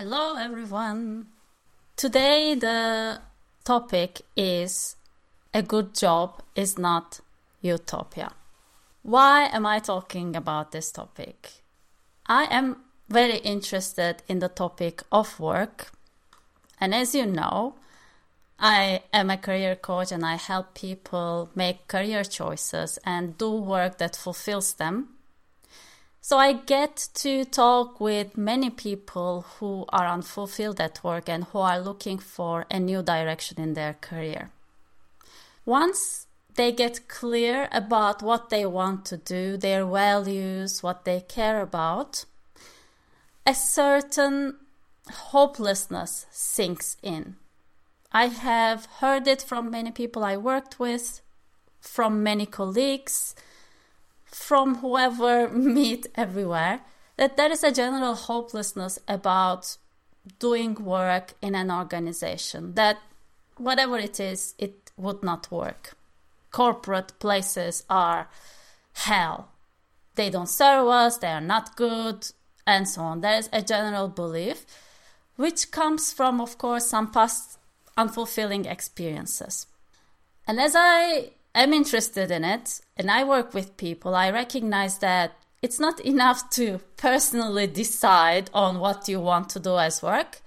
Hello everyone. Today the topic is a good job is not utopia. Why am I talking about this topic? I am very interested in the topic of work. And as you know, I am a career coach and I help people make career choices and do work that fulfills them. So I get to talk with many people who are unfulfilled at work and who are looking for a new direction in their career. Once they get clear about what they want to do, their values, what they care about, a certain hopelessness sinks in. I have heard it from many people I worked with, from many colleagues, from whoever meet everywhere, that there is a general hopelessness about doing work in an organization, that whatever it is, it would not work. Corporate places are hell. They don't serve us, they are not good, and so on. There is a general belief, which comes from, of course, some past unfulfilling experiences. And as I am interested in it, and I work with people, I recognize that it's not enough to personally decide on what you want to do as work.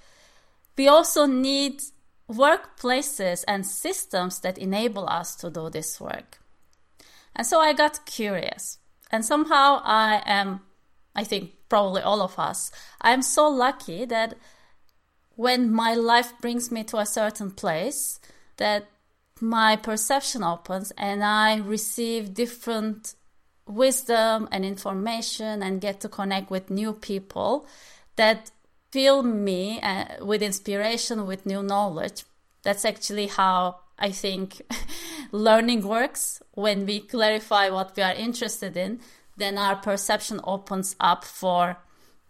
We also need workplaces and systems that enable us to do this work. And so I got curious. And somehow I think probably all of us, I'm so lucky that when my life brings me to a certain place, that my perception opens and I receive different wisdom and information and get to connect with new people that fill me with inspiration, with new knowledge. That's actually how I think learning works. When we clarify what we are interested in, then our perception opens up for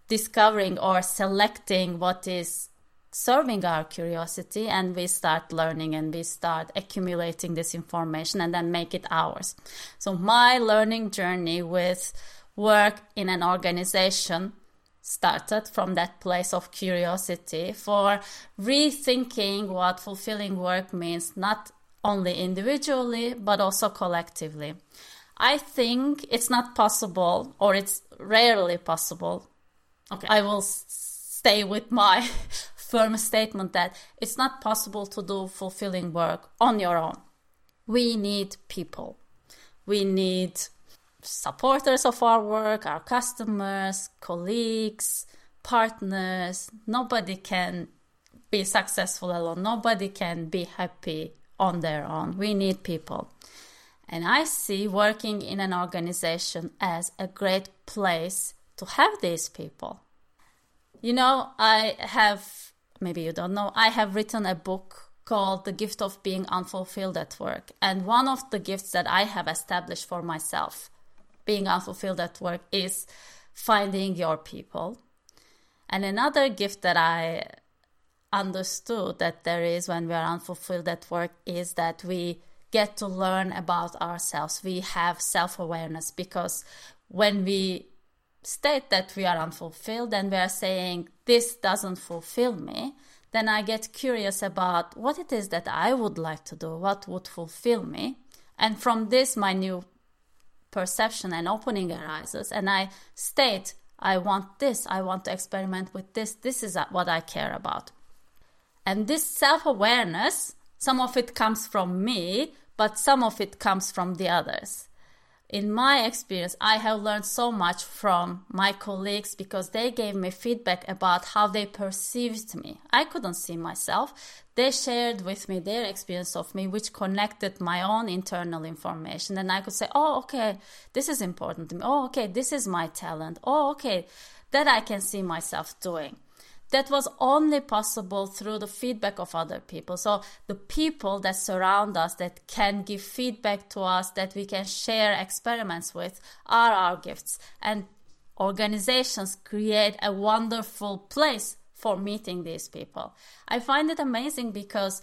discovering or selecting what is serving our curiosity, and we start learning and we start accumulating this information and then make it ours. So my learning journey with work in an organization started from that place of curiosity for rethinking what fulfilling work means, not only individually, but also collectively. I think it's not possible, or it's rarely possible. Okay, I will stay with my firm statement that it's not possible to do fulfilling work on your own. We need people. We need supporters of our work, our customers, colleagues, partners. Nobody can be successful alone. Nobody can be happy on their own. We need people. And I see working in an organization as a great place to have these people. You know, maybe you don't know, I have written a book called The Gift of Being Unfulfilled at Work. And one of the gifts that I have established for myself, being unfulfilled at work, is finding your people. And another gift that I understood that there is when we are unfulfilled at work is that we get to learn about ourselves. We have self-awareness, because when we state that we are unfulfilled and we are saying this doesn't fulfill me, then I get curious about what it is that I would like to do, what would fulfill me. And from this, my new perception and opening arises, and I state, I want this, I want to experiment with this, this is what I care about. And this self-awareness, some of it comes from me, but some of it comes from the others. In my experience, I have learned so much from my colleagues because they gave me feedback about how they perceived me. I couldn't see myself. They shared with me their experience of me, which connected my own internal information. And I could say, oh, okay, this is important to me. Oh, okay, this is my talent. Oh, okay, that I can see myself doing. That was only possible through the feedback of other people. So the people that surround us, that can give feedback to us, that we can share experiments with, are our gifts. And organizations create a wonderful place for meeting these people. I find it amazing because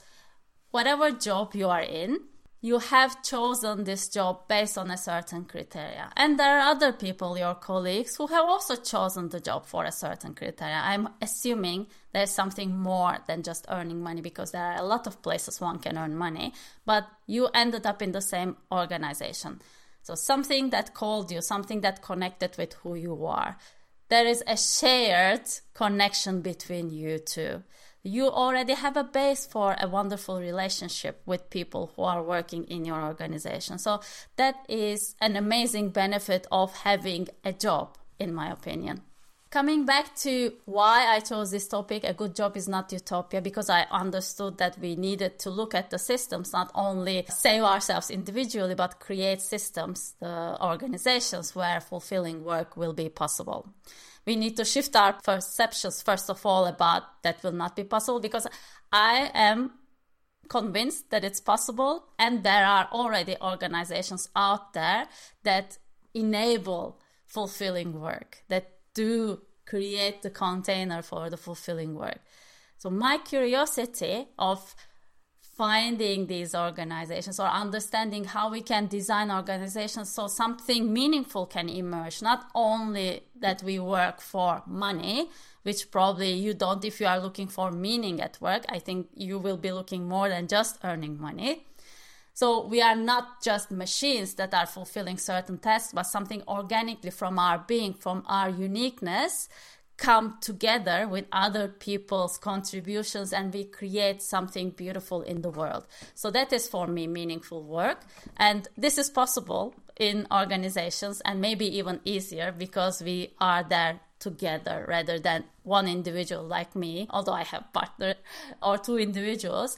whatever job you are in, you have chosen this job based on a certain criteria. And there are other people, your colleagues, who have also chosen the job for a certain criteria. I'm assuming there's something more than just earning money, because there are a lot of places one can earn money, but you ended up in the same organization. So something that called you, something that connected with who you are. There is a shared connection between you two. You already have a base for a wonderful relationship with people who are working in your organization. So that is an amazing benefit of having a job, in my opinion. Coming back to why I chose this topic, a good job is not utopia, because I understood that we needed to look at the systems, not only save ourselves individually, but create systems, organizations where fulfilling work will be possible. We need to shift our perceptions, first of all, about that will not be possible, because I am convinced that it's possible, and there are already organizations out there that enable fulfilling work, that do create the container for the fulfilling work. So my curiosity of finding these organizations, or understanding how we can design organizations so something meaningful can emerge, not only that we work for money, which probably you don't if you are looking for meaning at work. I think you will be looking more than just earning money. So we are not just machines that are fulfilling certain tasks, but something organically from our being, from our uniqueness, come together with other people's contributions, and we create something beautiful in the world. So that is, for me, meaningful work. And this is possible in organizations, and maybe even easier because we are there together rather than one individual like me, although I have partner or two individuals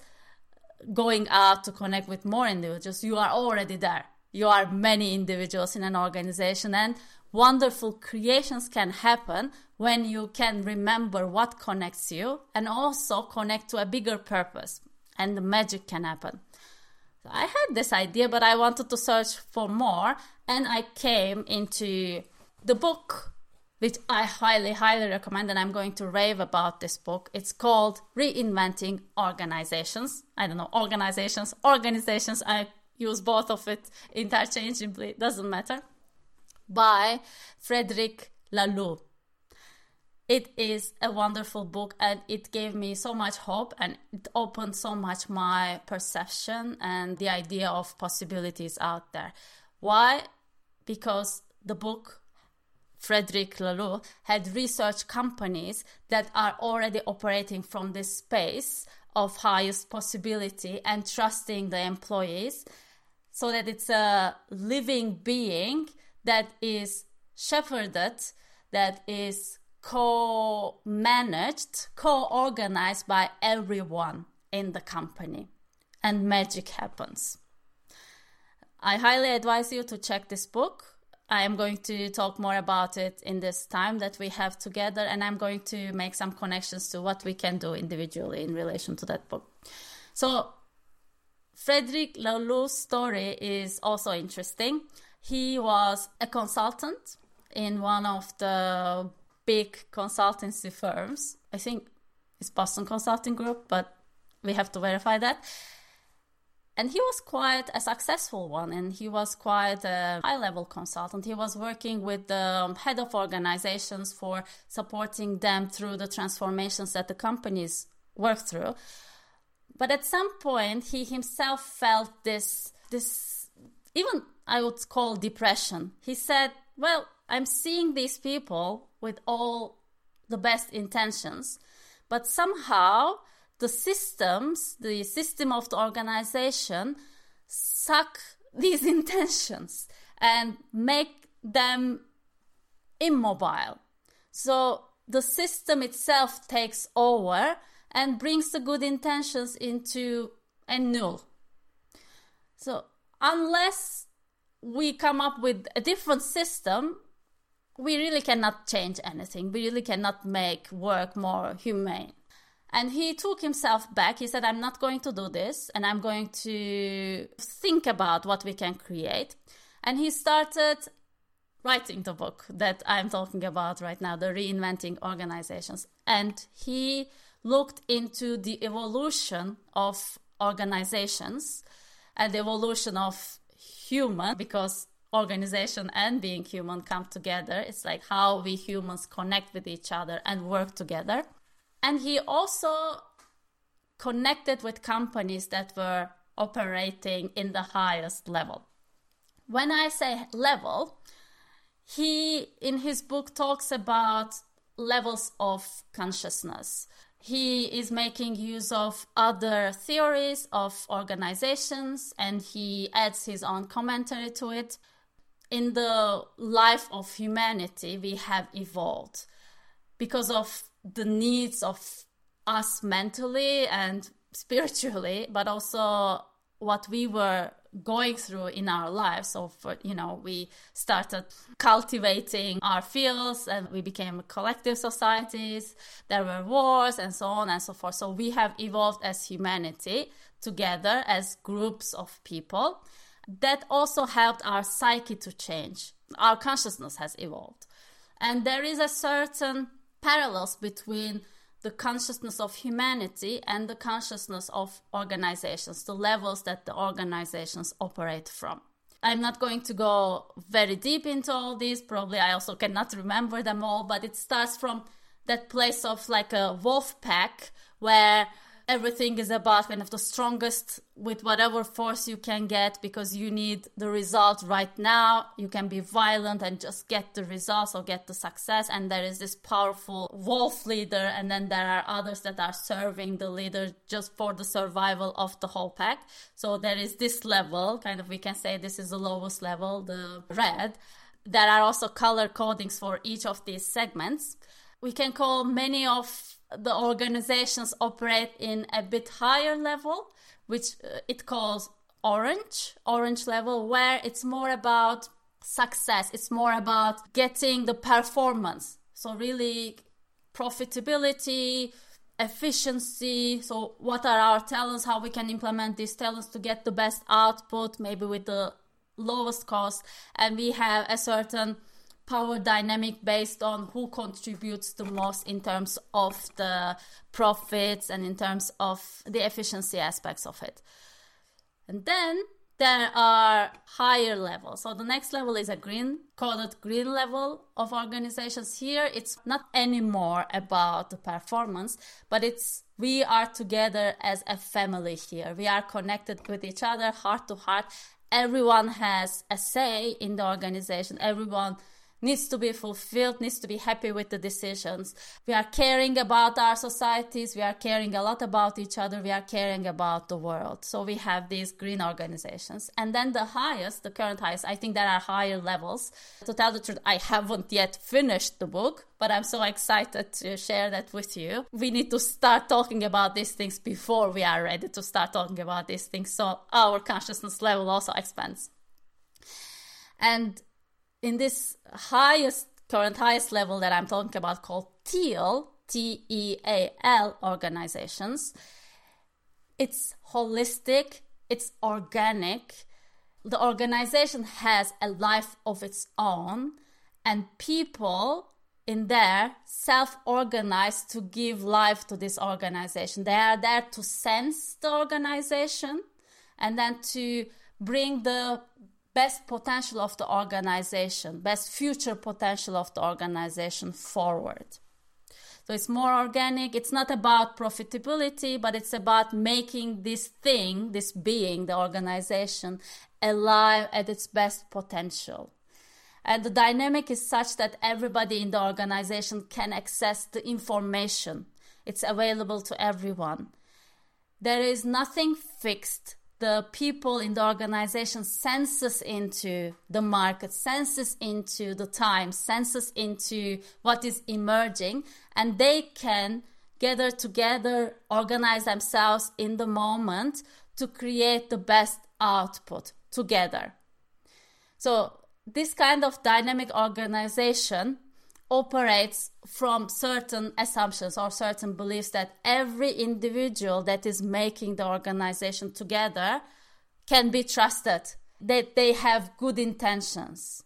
going out to connect with more individuals. You are already there. You are many individuals in an organization, and wonderful creations can happen when you can remember what connects you and also connect to a bigger purpose, and the magic can happen. So I had this idea, but I wanted to search for more, and I came into the book, which I highly, highly recommend, and I'm going to rave about this book. It's called Reinventing Organizations. I don't know, organizations, I use both of it interchangeably, doesn't matter. By Frederic Laloux. It is a wonderful book, and it gave me so much hope, and it opened so much my perception and the idea of possibilities out there. Why? Because the book, Frederic Laloux, had research companies that are already operating from this space of highest possibility and trusting the employees, so that it's a living being that is shepherded, that is co-managed, co-organized by everyone in the company. And magic happens. I highly advise you to check this book. I am going to talk more about it in this time that we have together, and I'm going to make some connections to what we can do individually in relation to that book. So Frederic Laloux's story is also interesting. He was a consultant in one of the big consultancy firms. I think it's Boston Consulting Group, but we have to verify that. And he was quite a successful one, and he was quite a high-level consultant. He was working with the head of organizations for supporting them through the transformations that the companies work through. But at some point, he himself felt this even, I would call, depression. He said, well, I'm seeing these people with all the best intentions, but somehow the system of the organization suck these intentions and make them immobile. So the system itself takes over and brings the good intentions into a null. So unless we come up with a different system, we really cannot change anything. We really cannot make work more humane. And he took himself back. He said, I'm not going to do this, and I'm going to think about what we can create. And he started writing the book that I'm talking about right now, the Reinventing Organizations. And he looked into the evolution of organizations and the evolution of human, because organization and being human come together. It's like how we humans connect with each other and work together. And he also connected with companies that were operating in the highest level. When I say level, he in his book talks about levels of consciousness. He is making use of other theories of organizations, and he adds his own commentary to it. In the life of humanity, we have evolved because of the needs of us mentally and spiritually, but also what we were going through in our lives. So, we started cultivating our fields and we became collective societies. There were wars and so on and so forth. So we have evolved as humanity together as groups of people. That also helped our psyche to change. Our consciousness has evolved. And there is a certain parallels between the consciousness of humanity and the consciousness of organizations, the levels that the organizations operate from. I'm not going to go very deep into all these. Probably I also cannot remember them all, but it starts from that place of like a wolf pack where everything is about kind of the strongest with whatever force you can get because you need the result right now. You can be violent and just get the results or get the success. And there is this powerful wolf leader. And then there are others that are serving the leader just for the survival of the whole pack. So there is this level, kind of we can say this is the lowest level, the red. There are also color codings for each of these segments. We can call many of the organizations operate in a bit higher level, which it calls orange level, where it's more about success. It's more about getting the performance. So really profitability, efficiency. So what are our talents, how we can implement these talents to get the best output, maybe with the lowest cost. And we have a certain power dynamic based on who contributes the most in terms of the profits and in terms of the efficiency aspects of it. And then there are higher levels. So the next level is a green level of organizations. Here, it's not anymore about the performance, but it's we are together as a family here. We are connected with each other, heart to heart. Everyone has a say in the organization. Everyone needs to be fulfilled, needs to be happy with the decisions. We are caring about our societies. We are caring a lot about each other. We are caring about the world. So we have these green organizations. And then the current highest, I think there are higher levels. To tell the truth, I haven't yet finished the book, but I'm so excited to share that with you. We need to start talking about these things before we are ready to start talking about these things. So our consciousness level also expands. And in this current highest level that I'm talking about called TEAL, T-E-A-L organizations, it's holistic, it's organic. The organization has a life of its own, and people in there self-organize to give life to this organization. They are there to sense the organization and then to bring the best potential of the organization, best future potential of the organization forward. So it's more organic. It's not about profitability, but it's about making this being, the organization, alive at its best potential. And the dynamic is such that everybody in the organization can access the information. It's available to everyone. There is nothing fixed. The people in the organization senses into the market, senses into the time, senses into what is emerging, and they can gather together, organize themselves in the moment to create the best output together. So this kind of dynamic organization operates from certain assumptions or certain beliefs that every individual that is making the organization together can be trusted, that they have good intentions,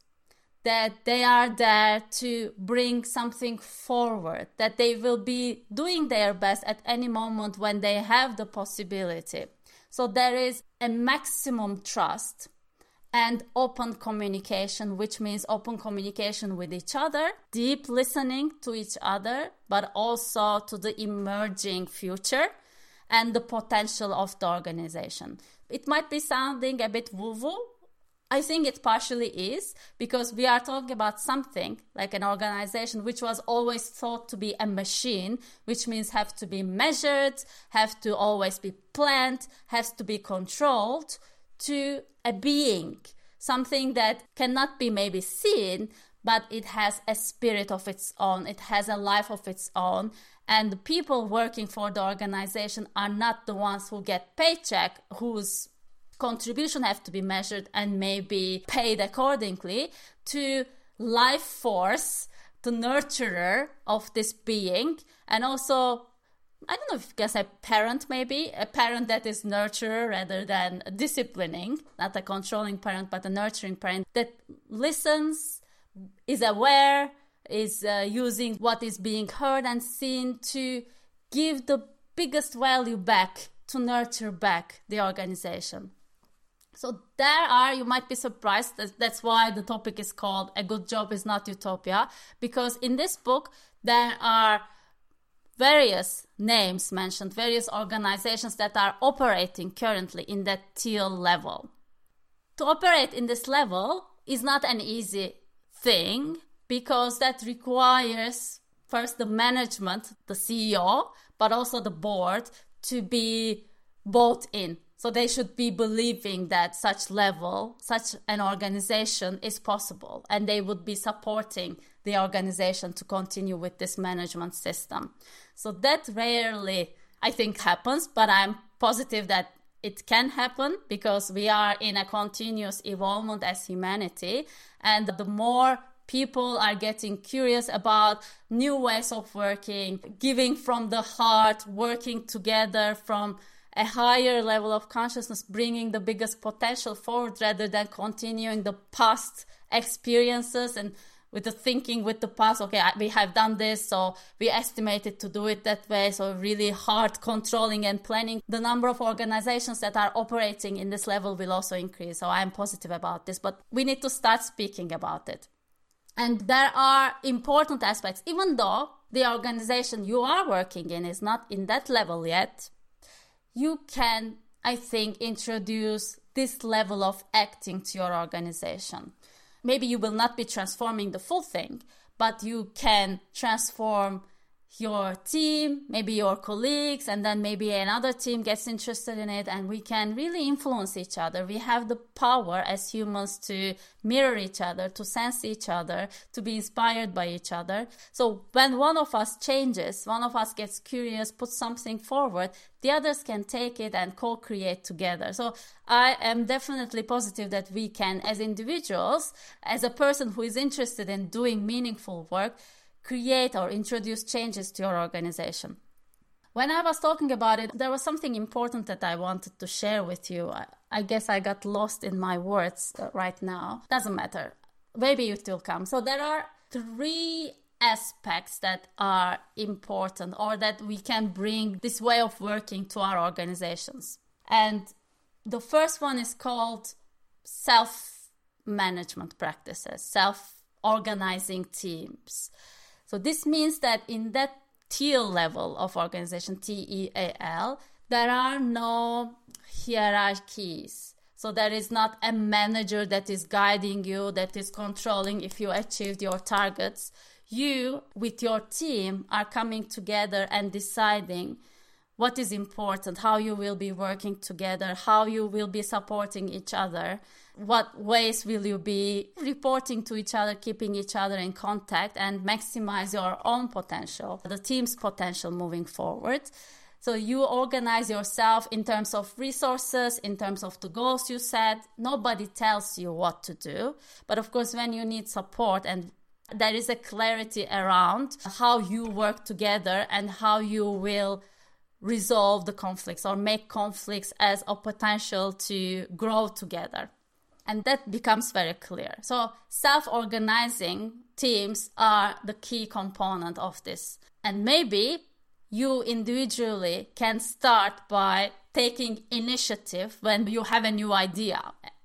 that they are there to bring something forward, that they will be doing their best at any moment when they have the possibility. So there is a maximum trust and open communication, which means open communication with each other, deep listening to each other, but also to the emerging future and the potential of the organization. It might be sounding a bit woo-woo. I think it partially is, because we are talking about something like an organization which was always thought to be a machine, which means have to be measured, have to always be planned, has to be controlled, to a being, something that cannot be maybe seen, but it has a spirit of its own, it has a life of its own, and the people working for the organization are not the ones who get paycheck, whose contribution have to be measured and maybe paid accordingly, to life force, the nurturer of this being, and also I don't know if you can say parent, maybe a parent that is nurturer rather than disciplining, not a controlling parent, but a nurturing parent that listens, is aware, is using what is being heard and seen to give the biggest value back, to nurture back the organization. So there are, you might be surprised, that's why the topic is called A Good Job Is Not Utopia, because in this book there are various names mentioned, various organizations that are operating currently in that TEAL level. To operate in this level is not an easy thing, because that requires first the management, the CEO, but also the board to be bought in. So they should be believing that such level, such an organization is possible, and they would be supporting the organization to continue with this management system. So that rarely, I think, happens, but I'm positive that it can happen, because we are in a continuous evolvement as humanity, and the more people are getting curious about new ways of working, giving from the heart, working together from a higher level of consciousness, bringing the biggest potential forward rather than continuing the past experiences and with the thinking with the past, okay, we have done this, so we estimated to do it that way, so really hard controlling and planning. The number of organizations that are operating in this level will also increase, so I'm positive about this, but we need to start speaking about it. And there are important aspects, even though the organization you are working in is not in that level yet, you can, I think, introduce this level of acting to your organization. Maybe you will not be transforming the full thing, but you can transform your team, maybe your colleagues, and then maybe another team gets interested in it, and we can really influence each other. We have the power as humans to mirror each other, to sense each other, to be inspired by each other. So when one of us changes, one of us gets curious, puts something forward, the others can take it and co-create together. So I am definitely positive that we can, as individuals, as a person who is interested in doing meaningful work, create or introduce changes to your organization. When I was talking about it, there was something important that I wanted to share with you. I guess I got lost in my words right now. Doesn't matter. Maybe it will come. So there are three aspects that are important, or that we can bring this way of working to our organizations. And the first one is called self-management practices, self-organizing teams. So this means that in that TEAL level of organization, TEAL, there are no hierarchies. So there is not a manager that is guiding you, that is controlling if you achieved your targets. You, with your team, are coming together and deciding what is important, how you will be working together, how you will be supporting each other, what ways will you be reporting to each other, keeping each other in contact, and maximize your own potential, the team's potential moving forward. So you organize yourself in terms of resources, in terms of the goals you set. Nobody tells you what to do. But of course, when you need support and there is a clarity around how you work together and how you will resolve the conflicts or make conflicts as a potential to grow together. And that becomes very clear. So self-organizing teams are the key component of this. And maybe you individually can start by taking initiative when you have a new idea,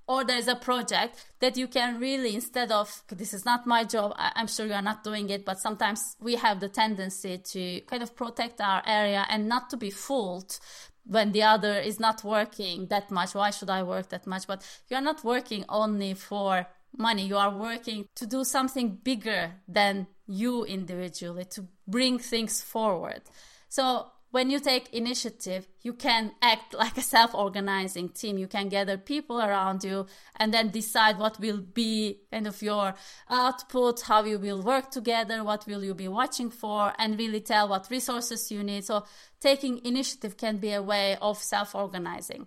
or there's a project that you can really, instead of, this is not my job, I'm sure you're not doing it, but sometimes we have the tendency to kind of protect our area and not to be fooled when the other is not working that much. Why should I work that much? But you're not working only for money. You are working to do something bigger than you individually, to bring things forward. So when you take initiative, you can act like a self-organizing team. You can gather people around you and then decide what will be kind of your output, how you will work together, what will you be watching for, and really tell what resources you need. So taking initiative can be a way of self-organizing.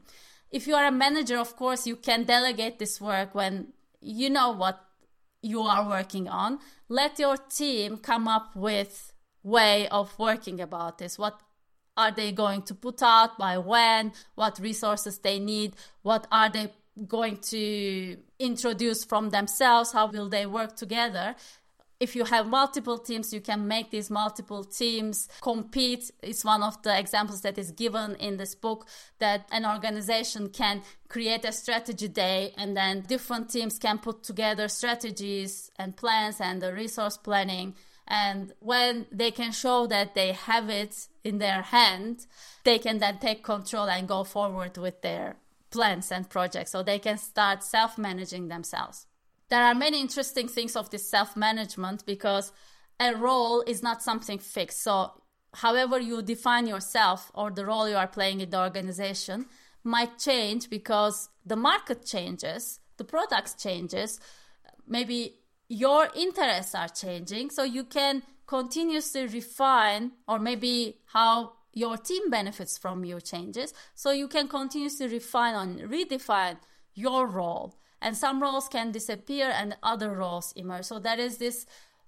If you are a manager, of course, you can delegate this work when you know what you are working on. Let your team come up with way of working about this. What are they going to put out, by when, what resources they need, what are they going to introduce from themselves, how will they work together? If you have multiple teams, you can make these multiple teams compete. It's one of the examples that is given in this book, that an organization can create a strategy day and then different teams can put together strategies and plans and the resource planning. And when they can show that they have it in their hand, they can then take control and go forward with their plans and projects. So they can start self-managing themselves. There are many interesting things of this self-management, because a role is not something fixed. So however you define yourself or the role you are playing in the organization might change, because the market changes, the products changes, maybe your interests are changing, so you can continuously refine, or maybe how your team benefits from you changes, so you can continuously refine and redefine your role. And some roles can disappear and other roles emerge. So there is this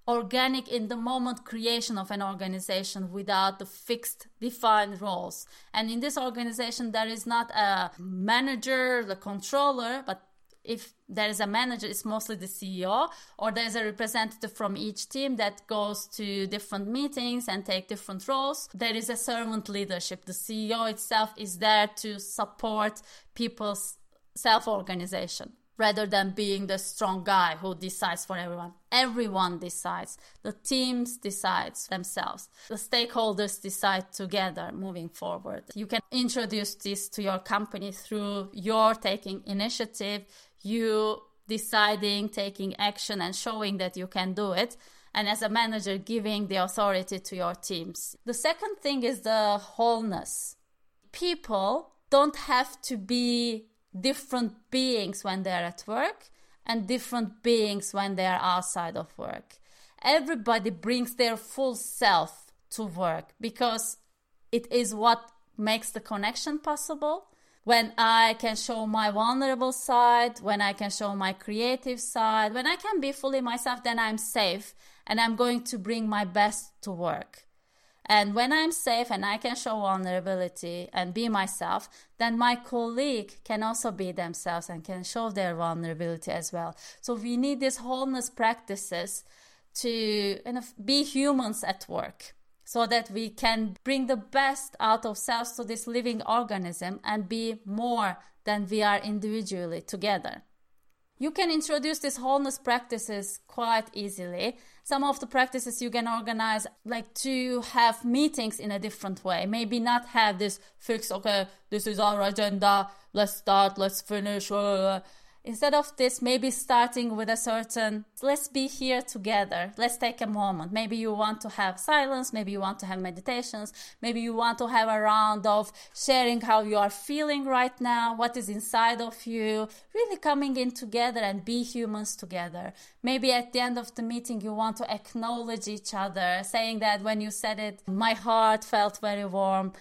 organic, in the moment, creation of an organization without the fixed, defined roles. And in this organization, there is not a manager, the controller, but if there is a manager, it's mostly the CEO, or there's a representative from each team that goes to different meetings and take different roles. There is a servant leadership. The CEO itself is there to support people's self-organization, rather than being the strong guy who decides for everyone. Everyone decides. The teams decide themselves. The stakeholders decide together moving forward. You can introduce this to your company through your taking initiative, you deciding, taking action, and showing that you can do it. And as a manager, giving the authority to your teams. The second thing is the wholeness. People don't have to be different beings when they're at work and different beings when they're outside of work. Everybody brings their full self to work, because it is what makes the connection possible. When I can show my vulnerable side, when I can show my creative side, when I can be fully myself, then I'm safe and I'm going to bring my best to work. And when I'm safe and I can show vulnerability and be myself, then my colleague can also be themselves and can show their vulnerability as well. So we need these wholeness practices to be humans at work, so that we can bring the best out of ourselves to this living organism and be more than we are individually together. You can introduce these wholeness practices quite easily. Some of the practices you can organize, like to have meetings in a different way. Maybe not have this fixed, okay, this is our agenda, let's start, let's finish. Instead of this, maybe starting with a certain, let's be here together, let's take a moment. Maybe you want to have silence, maybe you want to have meditations, maybe you want to have a round of sharing how you are feeling right now, what is inside of you, really coming in together and be humans together. Maybe at the end of the meeting, you want to acknowledge each other, saying that when you said it, my heart felt very warm.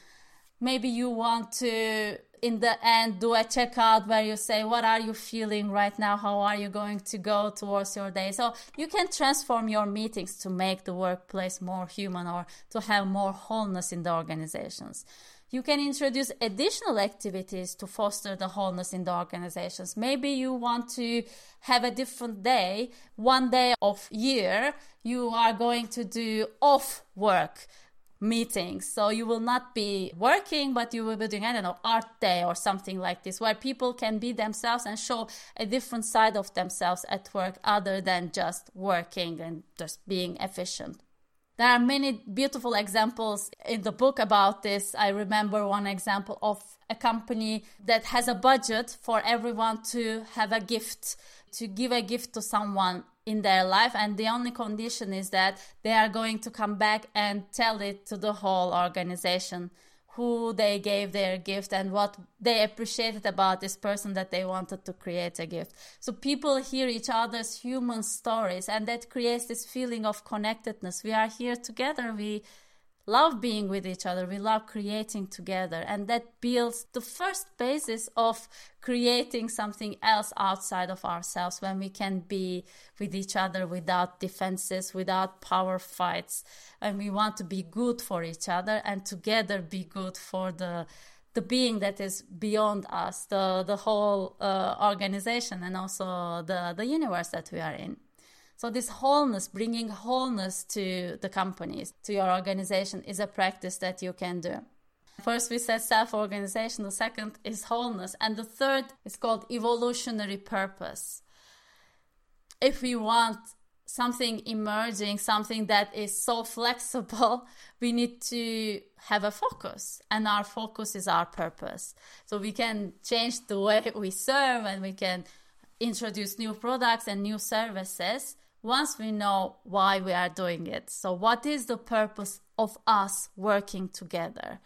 Maybe you want to, in the end, do a checkout where you say, what are you feeling right now? How are you going to go towards your day? So you can transform your meetings to make the workplace more human, or to have more wholeness in the organizations. You can introduce additional activities to foster the wholeness in the organizations. Maybe you want to have a different day. One day of year, you are going to do off work. meetings. So you will not be working, but you will be doing, I don't know, art day or something like this, where people can be themselves and show a different side of themselves at work other than just working and just being efficient. There are many beautiful examples in the book about this. I remember one example of a company that has a budget for everyone to have a gift, to give a gift to someone in their life. And the only condition is that they are going to come back and tell it to the whole organization, who they gave their gift and what they appreciated about this person that they wanted to create a gift. So people hear each other's human stories, and that creates this feeling of connectedness. We are here together. We love being with each other. We love creating together. And that builds the first basis of creating something else outside of ourselves, when we can be with each other without defenses, without power fights. And we want to be good for each other and together be good for the being that is beyond us, the whole organization, and also the universe that we are in. So this wholeness, bringing wholeness to the companies, to your organization, is a practice that you can do. First, we said self-organization. The second is wholeness. And the third is called evolutionary purpose. If we want something emerging, something that is so flexible, we need to have a focus. And our focus is our purpose. So we can change the way we serve, and we can introduce new products and new services once we know why we are doing it. So what is the purpose of us working together?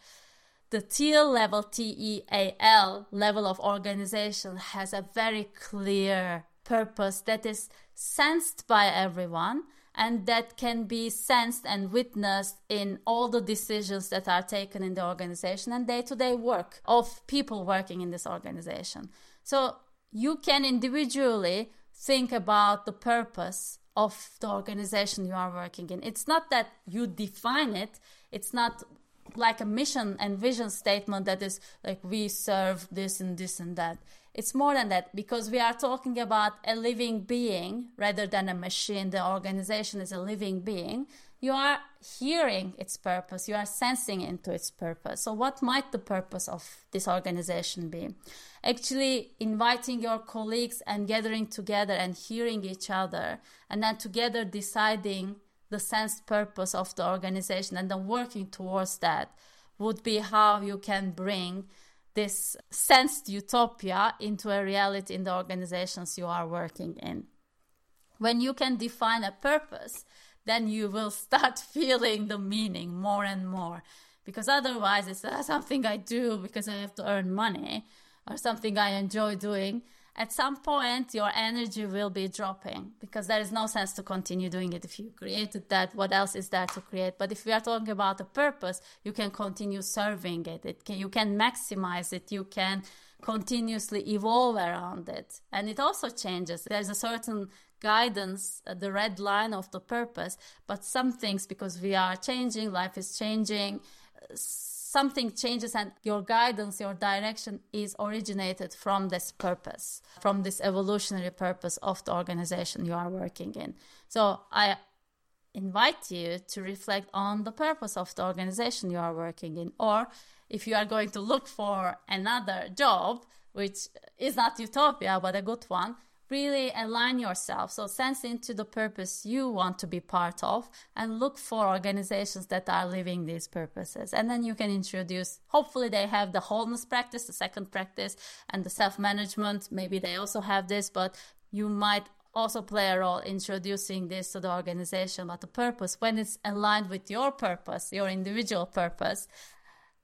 The TEAL level, T-E-A-L, level of organization has a very clear purpose that is sensed by everyone, and that can be sensed and witnessed in all the decisions that are taken in the organization and day-to-day work of people working in this organization. So you can individually think about the purpose of the organization you are working in. It's not that you define it. It's not like a mission and vision statement that is like, we serve this and this and that. It's more than that, because we are talking about a living being rather than a machine. The organization is a living being. You are hearing its purpose. You are sensing into its purpose. So what might the purpose of this organization be? Actually inviting your colleagues and gathering together and hearing each other, and then together deciding the sensed purpose of the organization and then working towards that would be how you can bring this sensed utopia into a reality in the organizations you are working in. When you can define a purpose, then you will start feeling the meaning more and more, because otherwise it's something I do because I have to earn money or something I enjoy doing. At some point, your energy will be dropping, because there is no sense to continue doing it. If you created that, what else is there to create? But if we are talking about a purpose, you can continue serving it. You can maximize it. You can continuously evolve around it. And it also changes. There's a certain guidance, the red line of the purpose. But some things, because we are changing, life is changing, something changes, and your guidance, your direction is originated from this purpose, from this evolutionary purpose of the organization you are working in. So I invite you to reflect on the purpose of the organization you are working in, or if you are going to look for another job, which is not utopia, but a good one, really align yourself. So sense into the purpose you want to be part of, and look for organizations that are living these purposes. And then you can introduce, hopefully they have the wholeness practice, the second practice, and the self-management. Maybe they also have this, but you might also play a role introducing this to the organization. But the purpose, when it's aligned with your purpose, your individual purpose,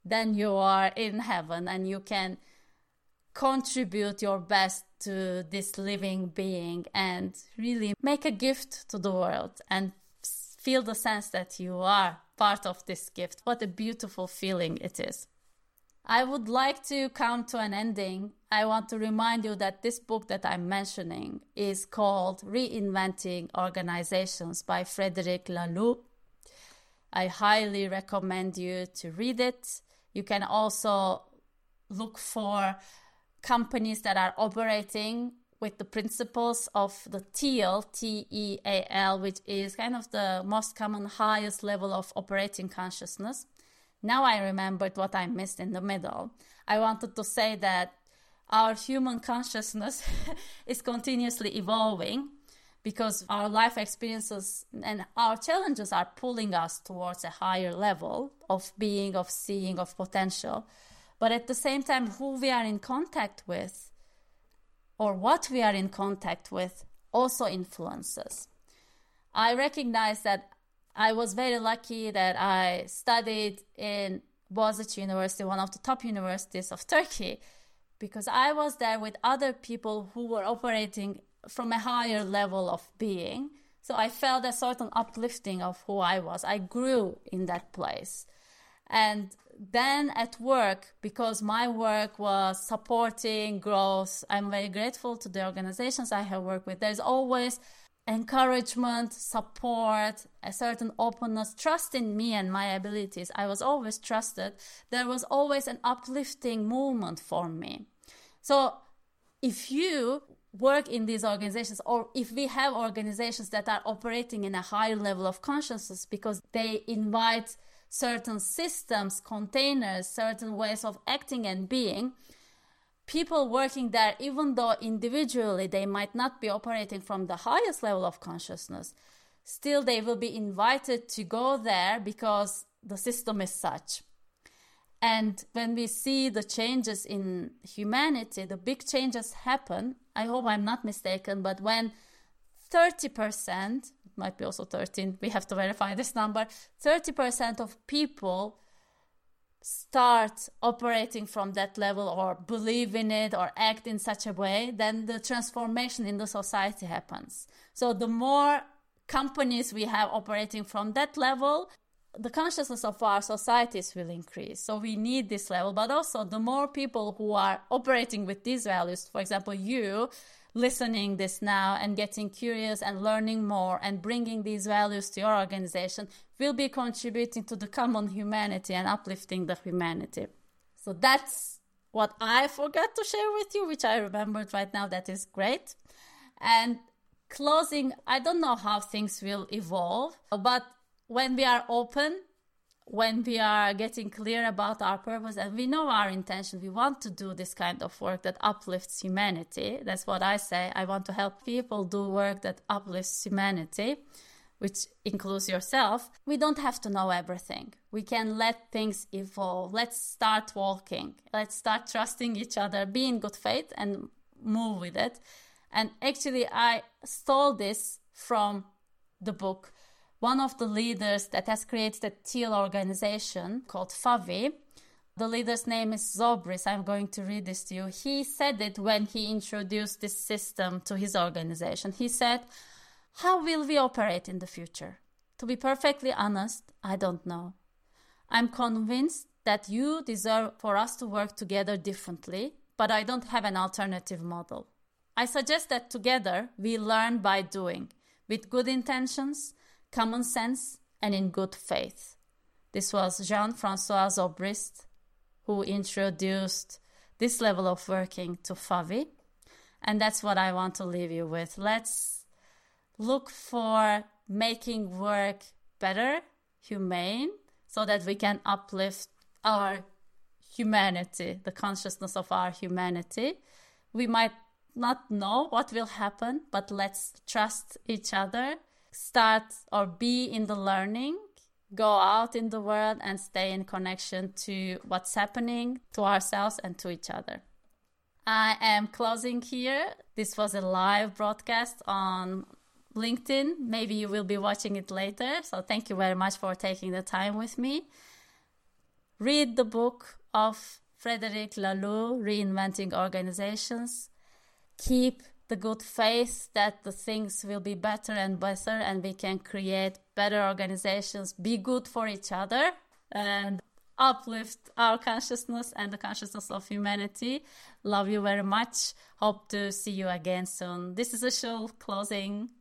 then you are in heaven, and you can contribute your best to this living being and really make a gift to the world and feel the sense that you are part of this gift. What a beautiful feeling it is. I would like to come to an ending. I want to remind you that this book that I'm mentioning is called Reinventing Organizations by Frederic Laloux. I highly recommend you to read it. You can also look for companies that are operating with the principles of the TEAL, T-E-A-L, which is kind of the most common highest level of operating consciousness. Now I remembered what I missed in the middle. I wanted to say that our human consciousness is continuously evolving because our life experiences and our challenges are pulling us towards a higher level of being, of seeing, of potential. But at the same time, who we are in contact with or what we are in contact with also influences. I recognize that I was very lucky that I studied in Bozic University, one of the top universities of Turkey, because I was there with other people who were operating from a higher level of being. So I felt a certain uplifting of who I was. I grew in that place. And then at work, because my work was supporting growth, I'm very grateful to the organizations I have worked with. There's always encouragement, support, a certain openness, trust in me and my abilities. I was always trusted. There was always an uplifting movement for me. So if you work in these organizations, or if we have organizations that are operating in a higher level of consciousness because they invite certain systems, containers, certain ways of acting and being, people working there, even though individually they might not be operating from the highest level of consciousness, still they will be invited to go there because the system is such. And when we see the changes in humanity, the big changes happen. I hope I'm not mistaken, but when 30%, might be also 13, we have to verify this number, 30% of people start operating from that level or believe in it or act in such a way, then the transformation in the society happens. So the more companies we have operating from that level, the consciousness of our societies will increase. So we need this level, but also the more people who are operating with these values, for example, you listening this now and getting curious and learning more and bringing these values to your organization will be contributing to the common humanity and uplifting the humanity. So that's what I forgot to share with you, which I remembered right now. That is great. And closing, I don't know how things will evolve, but when we are open, when we are getting clear about our purpose and we know our intention, we want to do this kind of work that uplifts humanity. That's what I say. I want to help people do work that uplifts humanity, which includes yourself. We don't have to know everything. We can let things evolve. Let's start walking. Let's start trusting each other, be in good faith and move with it. And actually, I stole this from the book. One of the leaders that has created a TEAL organization called FAVI, the leader's name is Zobrist. I'm going to read this to you. He said it when he introduced this system to his organization. He said, "How will we operate in the future? To be perfectly honest, I don't know. I'm convinced that you deserve for us to work together differently, but I don't have an alternative model. I suggest that together we learn by doing, with good intentions, common sense, and in good faith." This was Jean-François Zobrist, who introduced this level of working to FAVI. And that's what I want to leave you with. Let's look for making work better, humane, so that we can uplift our humanity, the consciousness of our humanity. We might not know what will happen, but let's trust each other. Start or be in the learning, go out in the world and stay in connection to what's happening, to ourselves and to each other. I am closing here. This was a live broadcast on LinkedIn. Maybe you will be watching it later. So thank you very much for taking the time with me. Read the book of Frederic Laloux, Reinventing Organizations. Keep the good faith that the things will be better and better and we can create better organizations, be good for each other and uplift our consciousness and the consciousness of humanity. Love you very much. Hope to see you again soon. This is a show closing.